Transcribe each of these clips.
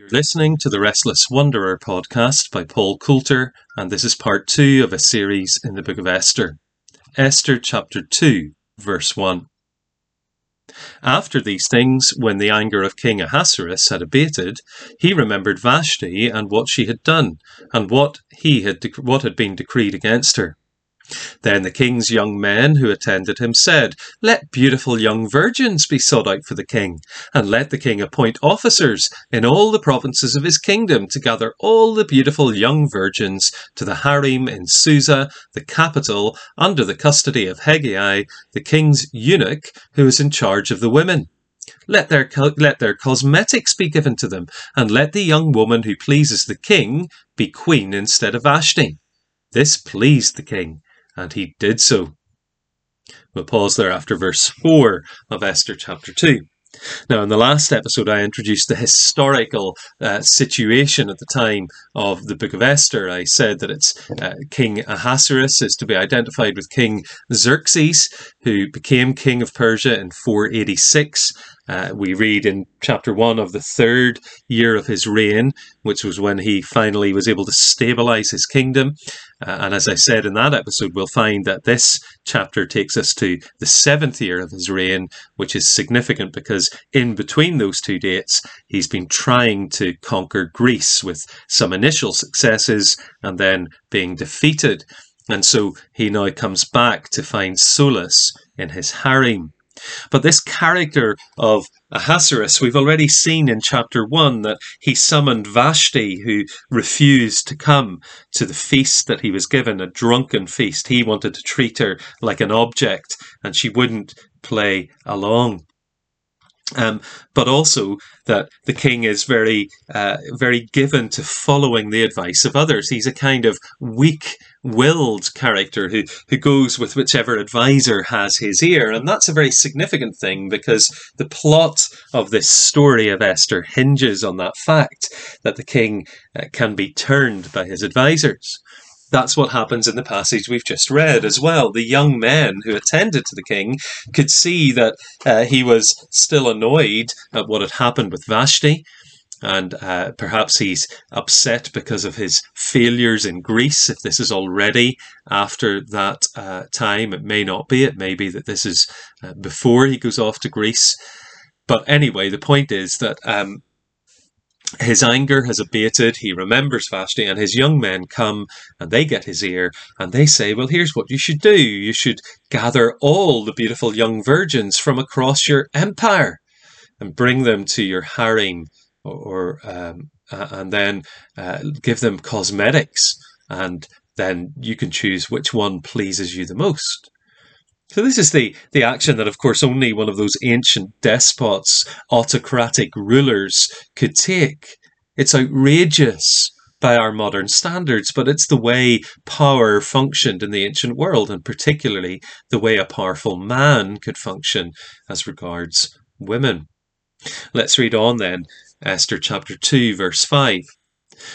You're listening to the Restless Wanderer podcast by Paul Coulter, and this is part 2 of a series in the book of Esther. Esther chapter 2, verse 1. After these things, when the anger of King Ahasuerus had abated, he remembered Vashti and what she had done, and what had been decreed against her. Then the king's young men who attended him said, "Let beautiful young virgins be sought out for the king, and let the king appoint officers in all the provinces of his kingdom to gather all the beautiful young virgins to the harem in Susa, the capital, under the custody of Hegai, the king's eunuch, who is in charge of the women. Let their cosmetics be given to them, and let the young woman who pleases the king be queen instead of Vashti." This pleased the king, and he did so. We'll pause there after verse 4 of Esther chapter 2. Now, in the last episode, I introduced the historical situation at the time of the book of Esther. I said that it's King Ahasuerus is to be identified with King Xerxes, who became king of Persia in 486. We read in chapter 1 of the third year of his reign, which was when he finally was able to stabilise his kingdom. And as I said in that episode, we'll find that this chapter takes us to the seventh year of his reign, which is significant because in between those two dates, he's been trying to conquer Greece with some initial successes and then being defeated. And so he now comes back to find solace in his harem. But this character of Ahasuerus, we've already seen in chapter 1 that he summoned Vashti, who refused to come to the feast that he was given, a drunken feast. He wanted to treat her like an object, and she wouldn't play along. But also that the king is very given to following the advice of others. He's a kind of weak-willed character who goes with whichever advisor has his ear. And that's a very significant thing because the plot of this story of Esther hinges on that fact that the king can be turned by his advisors. That's what happens in the passage we've just read as well. The young men who attended to the king could see that he was still annoyed at what had happened with Vashti, and perhaps he's upset because of his failures in Greece. If this is already after that time, it may not be. It may be that this is before he goes off to Greece. But anyway, the point is that his anger has abated, he remembers Vashti, and his young men come and they get his ear and they say, "Well, here's what you should do. You should gather all the beautiful young virgins from across your empire and bring them to your harem and then give them cosmetics, and then you can choose which one pleases you the most." So this is the action that, of course, only one of those ancient despots, autocratic rulers could take. It's outrageous by our modern standards, but it's the way power functioned in the ancient world, and particularly the way a powerful man could function as regards women. Let's read on then, Esther chapter 2, verse 5.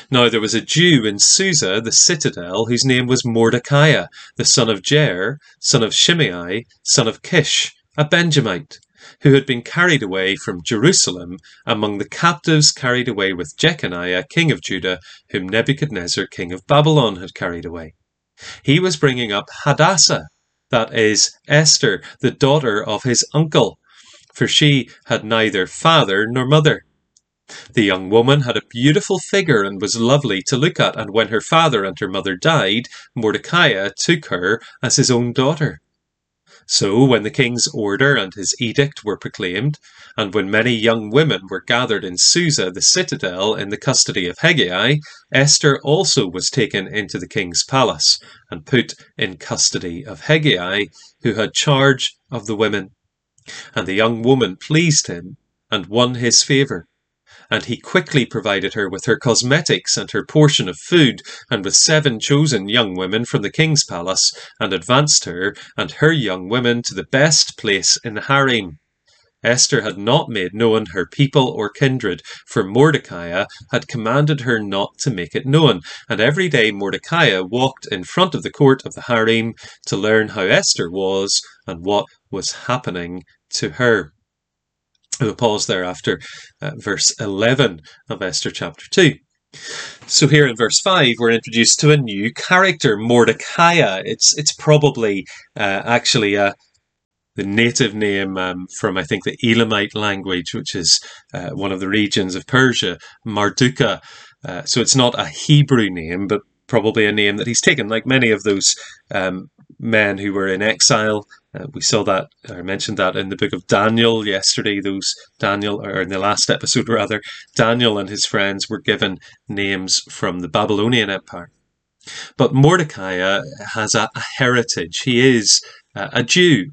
"Now there was a Jew in Susa, the citadel, whose name was Mordecai, the son of Jair, son of Shimei, son of Kish, a Benjamite, who had been carried away from Jerusalem among the captives carried away with Jeconiah, king of Judah, whom Nebuchadnezzar, king of Babylon, had carried away. He was bringing up Hadassah, that is, Esther, the daughter of his uncle, for she had neither father nor mother. The young woman had a beautiful figure and was lovely to look at, and when her father and her mother died, Mordecai took her as his own daughter. So when the king's order and his edict were proclaimed, and when many young women were gathered in Susa, the citadel, in the custody of Hegai, Esther also was taken into the king's palace and put in custody of Hegai, who had charge of the women. And the young woman pleased him and won his favour. And he quickly provided her with her cosmetics and her portion of food, and with 7 chosen young women from the king's palace, and advanced her and her young women to the best place in the harem. Esther had not made known her people or kindred, for Mordecai had commanded her not to make it known. And every day Mordecai walked in front of the court of the harem to learn how Esther was and what was happening to her." We'll pause there after verse 11 of Esther chapter 2. So here in verse 5, we're introduced to a new character, Mordecai. It's probably actually the native name from, I think, the Elamite language, which is one of the regions of Persia, Marduka. So it's not a Hebrew name, but probably a name that he's taken, like many of those men who were in exile. We saw that, or mentioned that, in the book of Daniel yesterday. In the last episode rather, Daniel and his friends were given names from the Babylonian Empire. But Mordecai has a heritage. He is a Jew.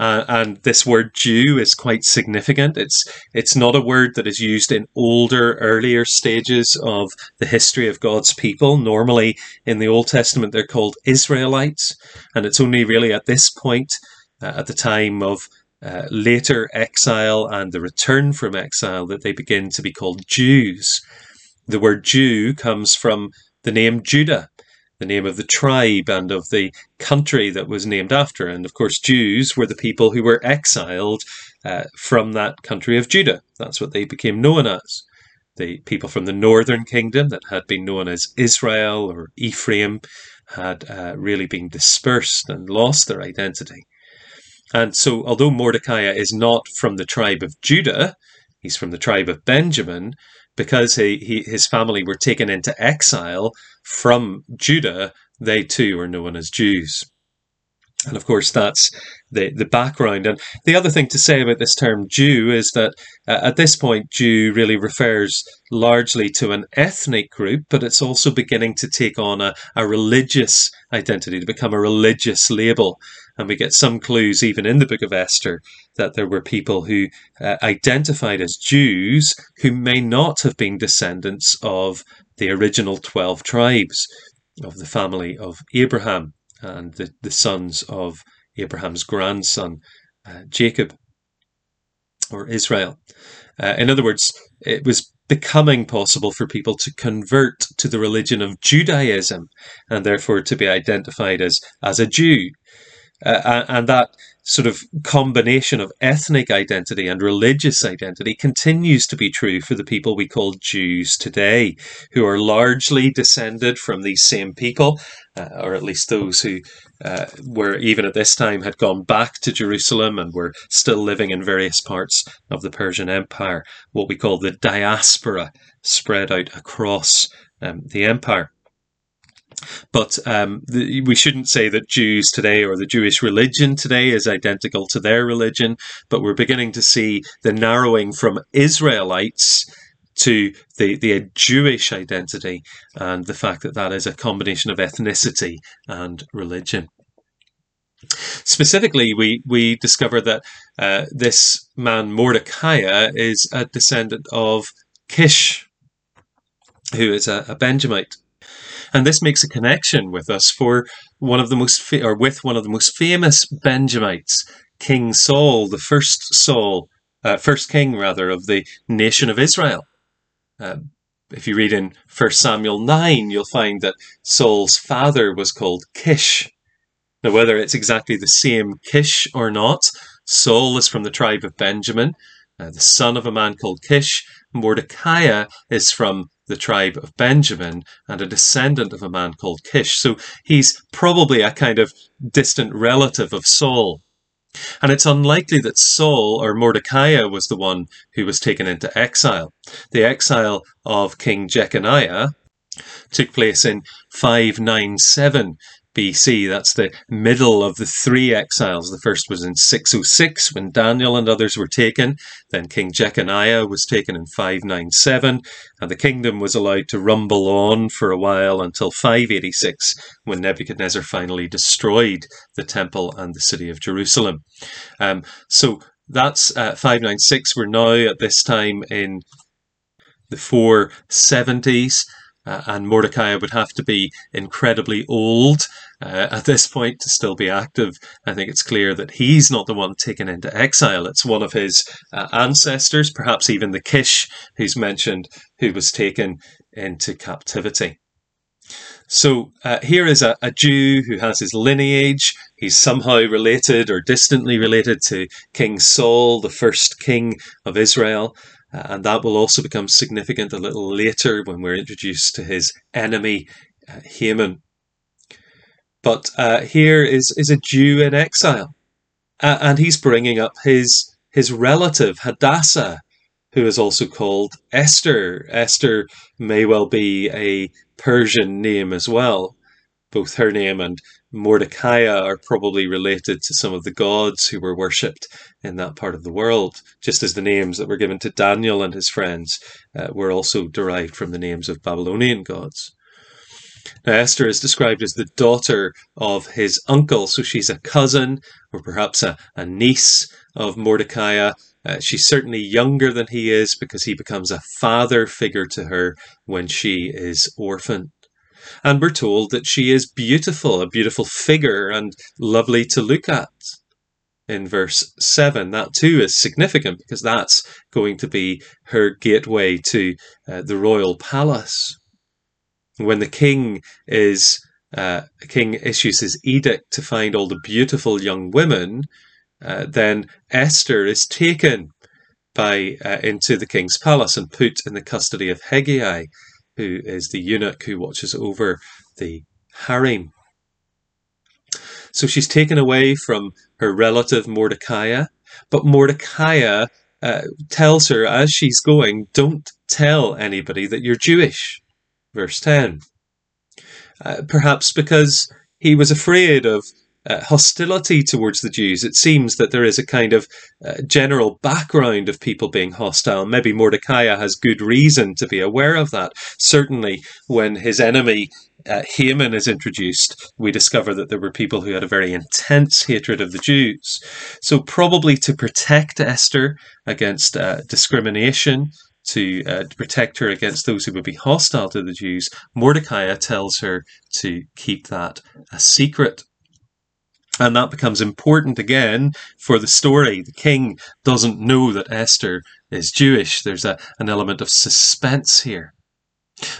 And this word Jew is quite significant. It's not a word that is used in older, earlier stages of the history of God's people. Normally in the Old Testament they're called Israelites, and it's only really at this point, at the time of later exile and the return from exile, that they begin to be called Jews. The word Jew comes from the name Judah, the name of the tribe and of the country that was named after. And of course, Jews were the people who were exiled from that country of Judah. That's what they became known as. The people from the northern kingdom that had been known as Israel or Ephraim had really been dispersed and lost their identity. And so, although Mordecai is not from the tribe of Judah, he's from the tribe of Benjamin, because his family were taken into exile from Judah, they too are known as Jews. And of course, that's the background. And the other thing to say about this term Jew is that at this point, Jew really refers largely to an ethnic group, but it's also beginning to take on a religious identity, to become a religious label. And we get some clues even in the book of Esther that there were people who identified as Jews who may not have been descendants of the original 12 tribes of the family of Abraham and the sons of Abraham's grandson, Jacob, or Israel. In other words, it was becoming possible for people to convert to the religion of Judaism and therefore to be identified as a Jew. And that sort of combination of ethnic identity and religious identity continues to be true for the people we call Jews today, who are largely descended from these same people, or at least those who were, even at this time, had gone back to Jerusalem and were still living in various parts of the Persian Empire, what we call the diaspora, spread out across the empire. But we shouldn't say that Jews today or the Jewish religion today is identical to their religion, but we're beginning to see the narrowing from Israelites to the Jewish identity, and the fact that that is a combination of ethnicity and religion. Specifically, we discover that this man Mordecai is a descendant of Kish, who is a Benjamite. And this makes a connection with us with one of the most famous Benjamites, King Saul, the first king of the nation of Israel. If you read in 1 Samuel 9, you'll find that Saul's father was called Kish. Now, whether it's exactly the same Kish or not, Saul is from the tribe of Benjamin, the son of a man called Kish. Mordecai is from the tribe of Benjamin and a descendant of a man called Kish. So he's probably a kind of distant relative of Saul. And it's unlikely that Saul or Mordecai was the one who was taken into exile. The exile of King Jeconiah took place in 597 BC. That's the middle of the three exiles. The first was in 606 when Daniel and others were taken. Then King Jeconiah was taken in 597, and the kingdom was allowed to rumble on for a while until 586 when Nebuchadnezzar finally destroyed the temple and the city of Jerusalem. So that's 596. We're now at this time in the 470s. And Mordecai would have to be incredibly old at this point to still be active. I think it's clear that he's not the one taken into exile. It's one of his ancestors, perhaps even the Kish who's mentioned, who was taken into captivity. So here is a Jew who has his lineage. He's somehow related or distantly related to King Saul, the first king of Israel. And that will also become significant a little later when we're introduced to his enemy, Haman. But here is a Jew in exile. And he's bringing up his relative, Hadassah, who is also called Esther. Esther may well be a Persian name as well. Both her name and Mordecai are probably related to some of the gods who were worshipped in that part of the world, just as the names that were given to Daniel and his friends were also derived from the names of Babylonian gods. Now, Esther is described as the daughter of his uncle, so she's a cousin or perhaps a niece of Mordecai. She's certainly younger than he is because he becomes a father figure to her when she is orphaned. And we're told that she is beautiful, a beautiful figure and lovely to look at. In verse 7, that too is significant because that's going to be her gateway to the royal palace. When the king issues his edict to find all the beautiful young women, then Esther is taken into the king's palace and put in the custody of Hegai, who is the eunuch who watches over the harem. So she's taken away from her relative Mordecai, but Mordecai tells her as she's going, don't tell anybody that you're Jewish. Verse 10. Perhaps because he was afraid of hostility towards the Jews. It seems that there is a kind of general background of people being hostile. Maybe Mordecai has good reason to be aware of that. Certainly when his enemy Haman is introduced, we discover that there were people who had a very intense hatred of the Jews. So probably to protect Esther against discrimination, to protect her against those who would be hostile to the Jews, Mordecai tells her to keep that a secret. And that becomes important again for the story. The king doesn't know that Esther is Jewish. There's an element of suspense here.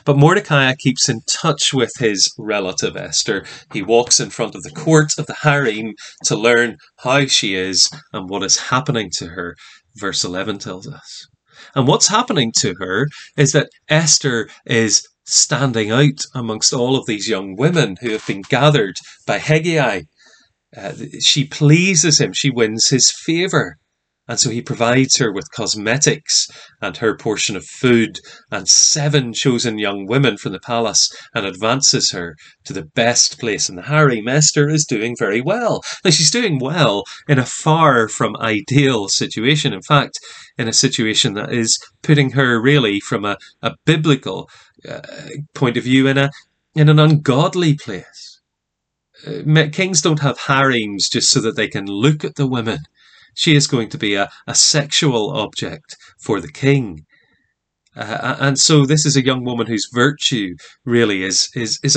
But Mordecai keeps in touch with his relative Esther. He walks in front of the court of the harem to learn how she is and what is happening to her, verse 11 tells us. And what's happening to her is that Esther is standing out amongst all of these young women who have been gathered by Hegai. She pleases him, she wins his favour, and so he provides her with cosmetics and her portion of food and 7 chosen young women from the palace and advances her to the best place in the harem. Esther is doing very well. Now, she's doing well in a far from ideal situation, in fact, in a situation that is putting her really from a biblical point of view in an ungodly place. Kings don't have harems just so that they can look at the women. She is going to be a sexual object for the king. And so this is a young woman whose virtue really is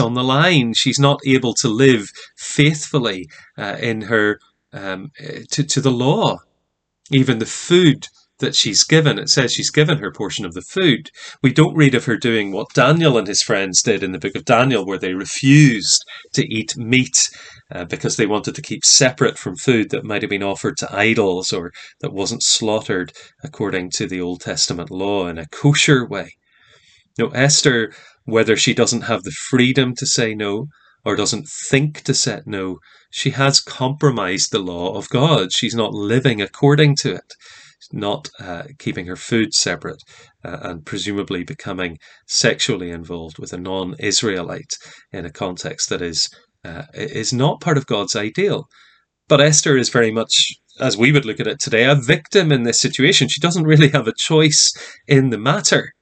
on the line. She's not able to live faithfully in her to the law. Even the food that she's given, it says she's given her portion of the food. We don't read of her doing what Daniel and his friends did in the book of Daniel, where they refused to eat meat because they wanted to keep separate from food that might have been offered to idols or that wasn't slaughtered according to the Old Testament law in a kosher way. No, Esther, whether she doesn't have the freedom to say no or doesn't think to say no, she has compromised the law of God. She's not living according to it. Not keeping her food separate and presumably becoming sexually involved with a non-Israelite in a context that is not part of God's ideal. But Esther is very much, as we would look at it today, a victim in this situation. She doesn't really have a choice in the matter.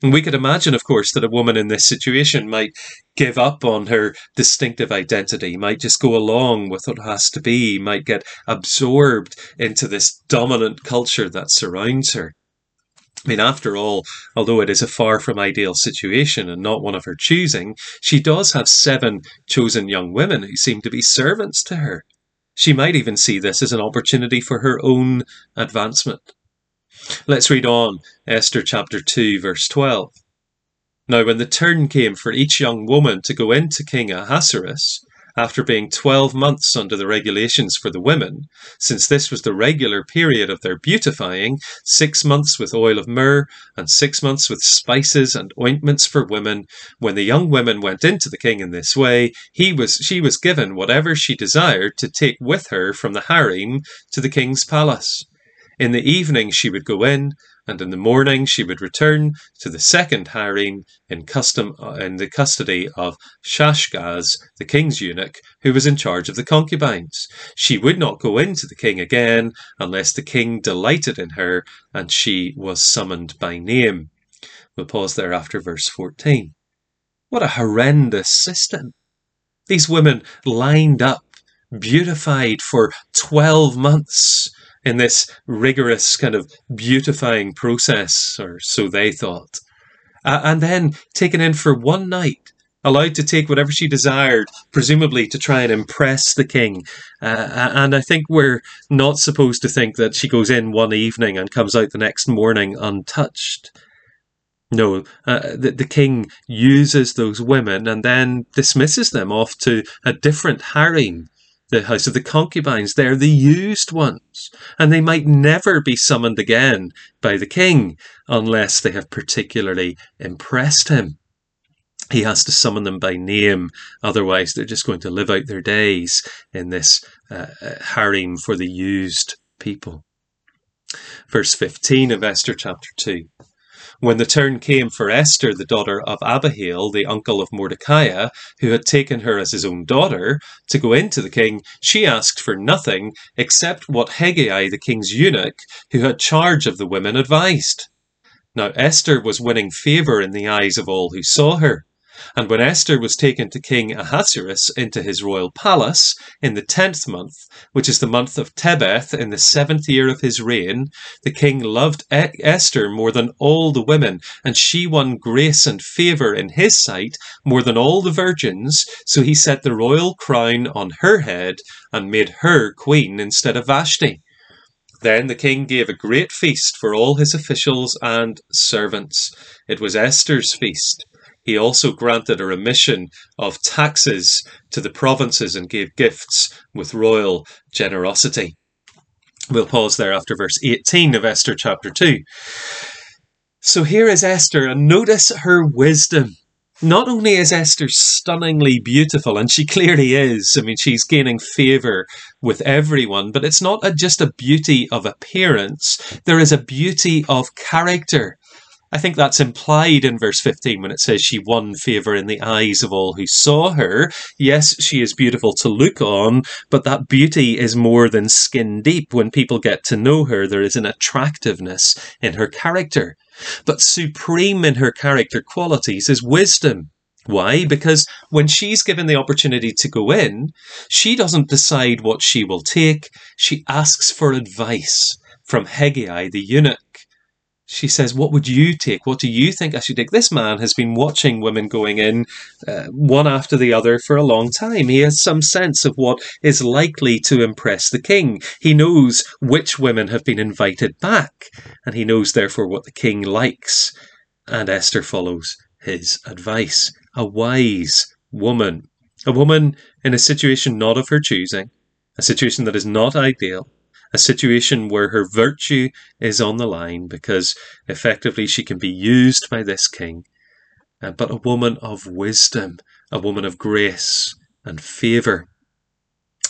And we could imagine, of course, that a woman in this situation might give up on her distinctive identity, might just go along with what has to be, might get absorbed into this dominant culture that surrounds her. I mean, after all, although it is a far from ideal situation and not one of her choosing, she does have 7 chosen young women who seem to be servants to her. She might even see this as an opportunity for her own advancement. Let's read on, Esther chapter 2, verse 12. Now when the turn came for each young woman to go into King Ahasuerus, after being 12 months under the regulations for the women, since this was the regular period of their beautifying, 6 months with oil of myrrh, and 6 months with spices and ointments for women, when the young women went into the king in this way, she was given whatever she desired to take with her from the harem to the king's palace. In the evening she would go in, and in the morning she would return to the second harem in the custody of Shashgaz, the king's eunuch, who was in charge of the concubines. She would not go into the king again unless the king delighted in her and she was summoned by name. We'll pause there after verse 14. What a horrendous system. These women lined up, beautified for 12 months. In this rigorous kind of beautifying process, or so they thought, and then taken in for one night, allowed to take whatever she desired, presumably to try and impress the king. And I think we're not supposed to think that she goes in one evening and comes out the next morning untouched. No, the king uses those women and then dismisses them off to a different harem. The house of the concubines, they're the used ones, and they might never be summoned again by the king unless they have particularly impressed him. He has to summon them by name, otherwise they're just going to live out their days in this harem for the used people. Verse 15 of Esther chapter 2. When the turn came for Esther, the daughter of Abihail, the uncle of Mordecai, who had taken her as his own daughter, to go in to the king, she asked for nothing except what Hegai, the king's eunuch, who had charge of the women, advised. Now Esther was winning favour in the eyes of all who saw her. And when Esther was taken to King Ahasuerus into his royal palace in the 10th month, which is the month of Tebeth in the 7th year of his reign, the king loved Esther more than all the women, and she won grace and favour in his sight more than all the virgins, so he set the royal crown on her head and made her queen instead of Vashti. Then the king gave a great feast for all his officials and servants. It was Esther's feast. He also granted a remission of taxes to the provinces and gave gifts with royal generosity. We'll pause there after verse 18 of Esther chapter 2. So here is Esther, and notice her wisdom. Not only is Esther stunningly beautiful, and she clearly is, I mean, she's gaining favour with everyone, but it's not just a beauty of appearance, there is a beauty of character. I think that's implied in verse 15 when it says she won favour in the eyes of all who saw her. Yes, she is beautiful to look on, but that beauty is more than skin deep. When people get to know her, there is an attractiveness in her character. But supreme in her character qualities is wisdom. Why? Because when she's given the opportunity to go in, she doesn't decide what she will take. She asks for advice from Hegai the eunuch. She says, what would you take? What do you think I should take? This man has been watching women going in one after the other for a long time. He has some sense of what is likely to impress the king. He knows which women have been invited back, and he knows therefore what the king likes. And Esther follows his advice. A wise woman. A woman in a situation not of her choosing. A situation that is not ideal. A situation where her virtue is on the line because effectively she can be used by this king. But a woman of wisdom, a woman of grace and favour.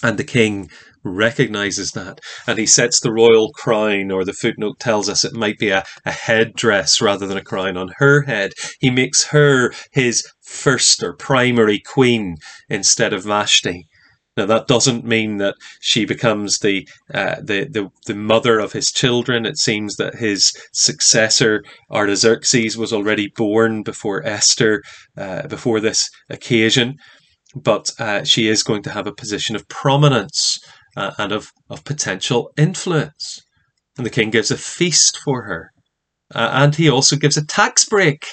And the king recognises that, and he sets the royal crown, or the footnote tells us it might be a headdress rather than a crown, on her head. He makes her his first or primary queen instead of Vashti. Now that doesn't mean that she becomes the mother of his children. It seems that his successor Artaxerxes was already born before Esther, before this occasion. But she is going to have a position of prominence and of potential influence. And the king gives a feast for her, and he also gives a tax break,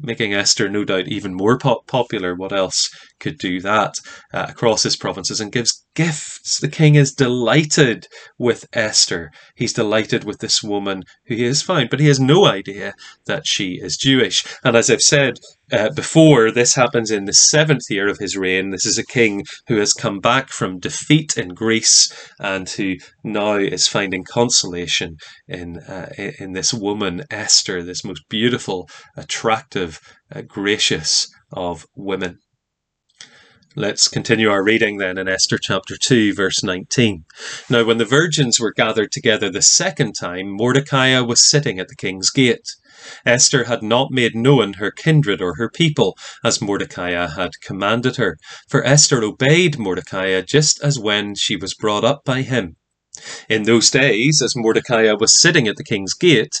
making Esther no doubt even more popular. What else could do that across his provinces, and gives gifts. The king is delighted with Esther. He's delighted with this woman who he has found, but he has no idea that she is Jewish. And as I've said before, this happens in the 7th year of his reign. This is a king who has come back from defeat in Greece and who now is finding consolation in this woman, Esther, this most beautiful, attractive, gracious of women. Let's continue our reading then in Esther chapter 2, verse 19. Now, when the virgins were gathered together the second time, Mordecai was sitting at the king's gate. Esther had not made known her kindred or her people, as Mordecai had commanded her, for Esther obeyed Mordecai just as when she was brought up by him. In those days, as Mordecai was sitting at the king's gate,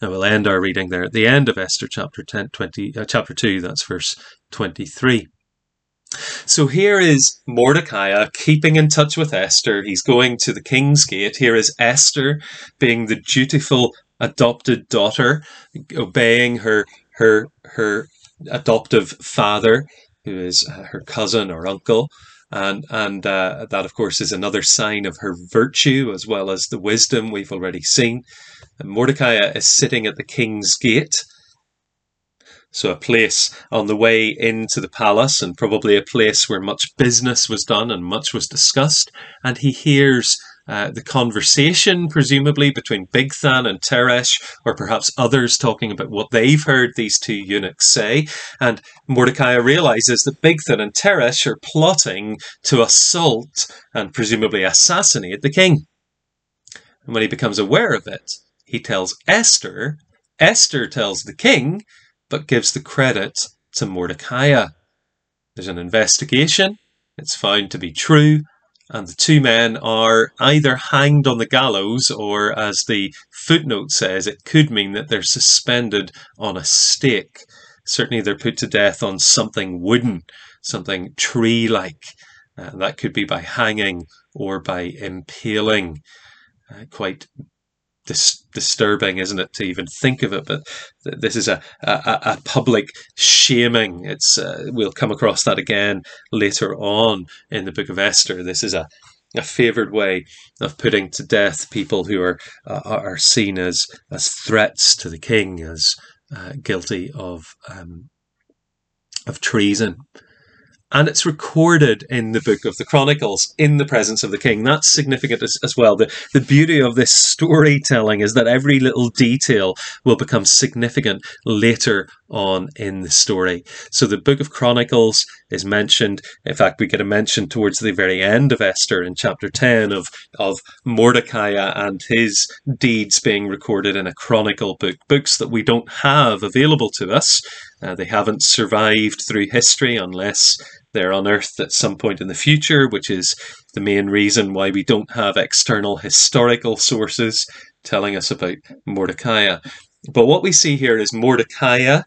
And we'll end our reading there at the end of Esther chapter 2, that's verse 23. So here is Mordecai keeping in touch with Esther. He's going to the king's gate. Here is Esther being the dutiful adopted daughter, obeying her adoptive father, who is her cousin or uncle. And that, of course, is another sign of her virtue as well as the wisdom we've already seen. And Mordecai is sitting at the king's gate, so a place on the way into the palace, and probably a place where much business was done and much was discussed. And he hears the conversation, presumably between Bigthan and Teresh, or perhaps others talking about what they've heard these two eunuchs say. And Mordecai realizes that Bigthan and Teresh are plotting to assault and presumably assassinate the king. And when he becomes aware of it, he tells Esther. Esther tells the king, but gives the credit to Mordecai. There's an investigation. It's found to be true. And the two men are either hanged on the gallows, or, as the footnote says, it could mean that they're suspended on a stake. Certainly they're put to death on something wooden, something tree-like. That could be by hanging or by impaling. Quite disturbing, isn't it, to even think of it? But this is a public shaming. We'll come across that again later on in the book of Esther. This is a favoured way of putting to death people who are seen as threats to the king, as guilty of treason. And it's recorded in the book of the Chronicles, in the presence of the king. That's significant as well. The beauty of this storytelling is that every little detail will become significant later on in the story. So the book of Chronicles is mentioned. In fact, we get a mention towards the very end of Esther in chapter 10 of Mordecai and his deeds being recorded in a chronicle book. Books that we don't have available to us. They haven't survived through history unless they're unearthed at some point in the future, which is the main reason why we don't have external historical sources telling us about Mordecai. But what we see here is Mordecai,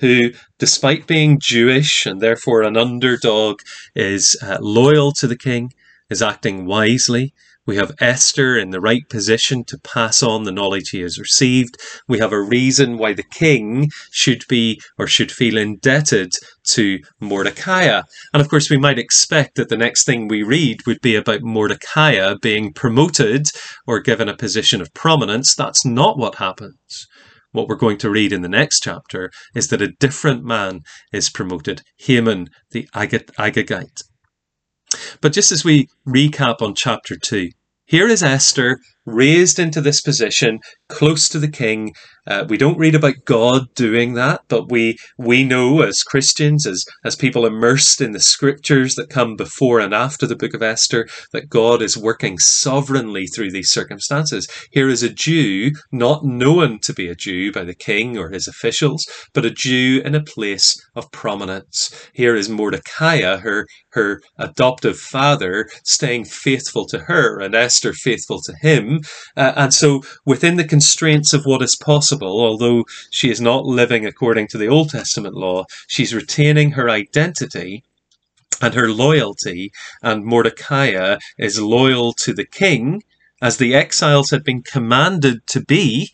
who, despite being Jewish and therefore an underdog, is loyal to the king, is acting wisely. We have Esther in the right position to pass on the knowledge he has received. We have a reason why the king should be or should feel indebted to Mordecai. And of course, we might expect that the next thing we read would be about Mordecai being promoted or given a position of prominence. That's not what happens. What we're going to read in the next chapter is that a different man is promoted, Haman the Agagite. But just as we recap on chapter 2, here is Esther raised into this position close to the king. We don't read about God doing that, but we know as Christians, as people immersed in the scriptures that come before and after the book of Esther, that God is working sovereignly through these circumstances. Here is a Jew, not known to be a Jew by the king or his officials, but a Jew in a place of prominence. Here is Mordecai, her adoptive father, staying faithful to her, and Esther faithful to him. And so within the constraints of what is possible, although she is not living according to the Old Testament law, she's retaining her identity and her loyalty. And Mordecai is loyal to the king, as the exiles had been commanded to be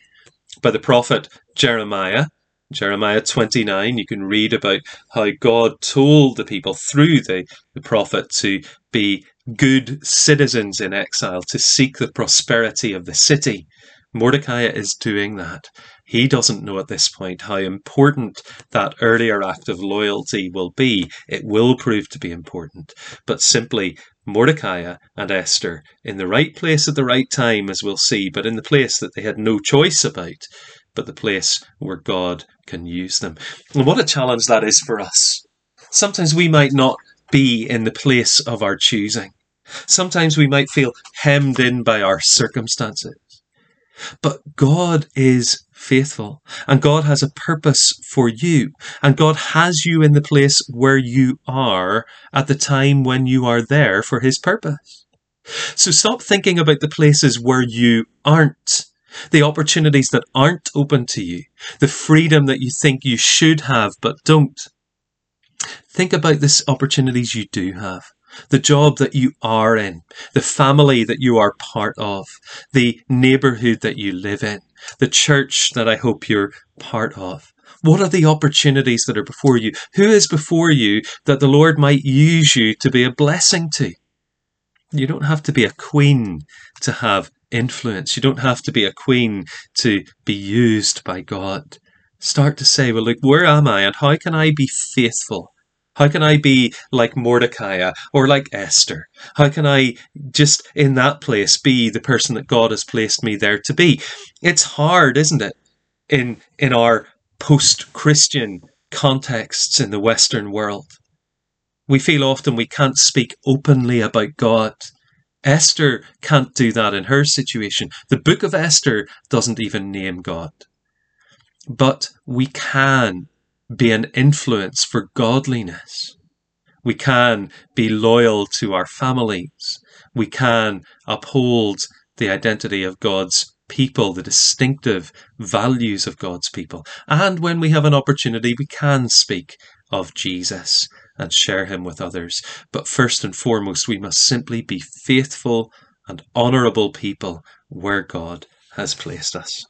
by the prophet Jeremiah. Jeremiah 29, you can read about how God told the people through the prophet to be good citizens in exile, to seek the prosperity of the city. Mordecai is doing that. He doesn't know at this point how important that earlier act of loyalty will be. It will prove to be important, but simply Mordecai and Esther, in the right place at the right time, as we'll see, but in the place that they had no choice about, but the place where God can use them. And what a challenge that is for us. Sometimes we might not be in the place of our choosing. Sometimes we might feel hemmed in by our circumstances. But God is faithful, and God has a purpose for you, and God has you in the place where you are at the time when you are there for his purpose. So stop thinking about the places where you aren't, the opportunities that aren't open to you, the freedom that you think you should have but don't. Think about the opportunities you do have, the job that you are in, the family that you are part of, the neighbourhood that you live in, the church that I hope you're part of. What are the opportunities that are before you? Who is before you that the Lord might use you to be a blessing to? You don't have to be a queen to have influence. You don't have to be a queen to be used by God. Start to say, well, look, where am I and how can I be faithful? How can I be like Mordecai or like Esther? How can I just in that place be the person that God has placed me there to be? It's hard, isn't it, in our post-Christian contexts in the Western world. We feel often we can't speak openly about God. Esther can't do that in her situation. The book of Esther doesn't even name God. But we can be an influence for godliness. We can be loyal to our families. We can uphold the identity of God's people, the distinctive values of God's people. And when we have an opportunity, we can speak of Jesus and share him with others. But first and foremost, we must simply be faithful and honourable people where God has placed us.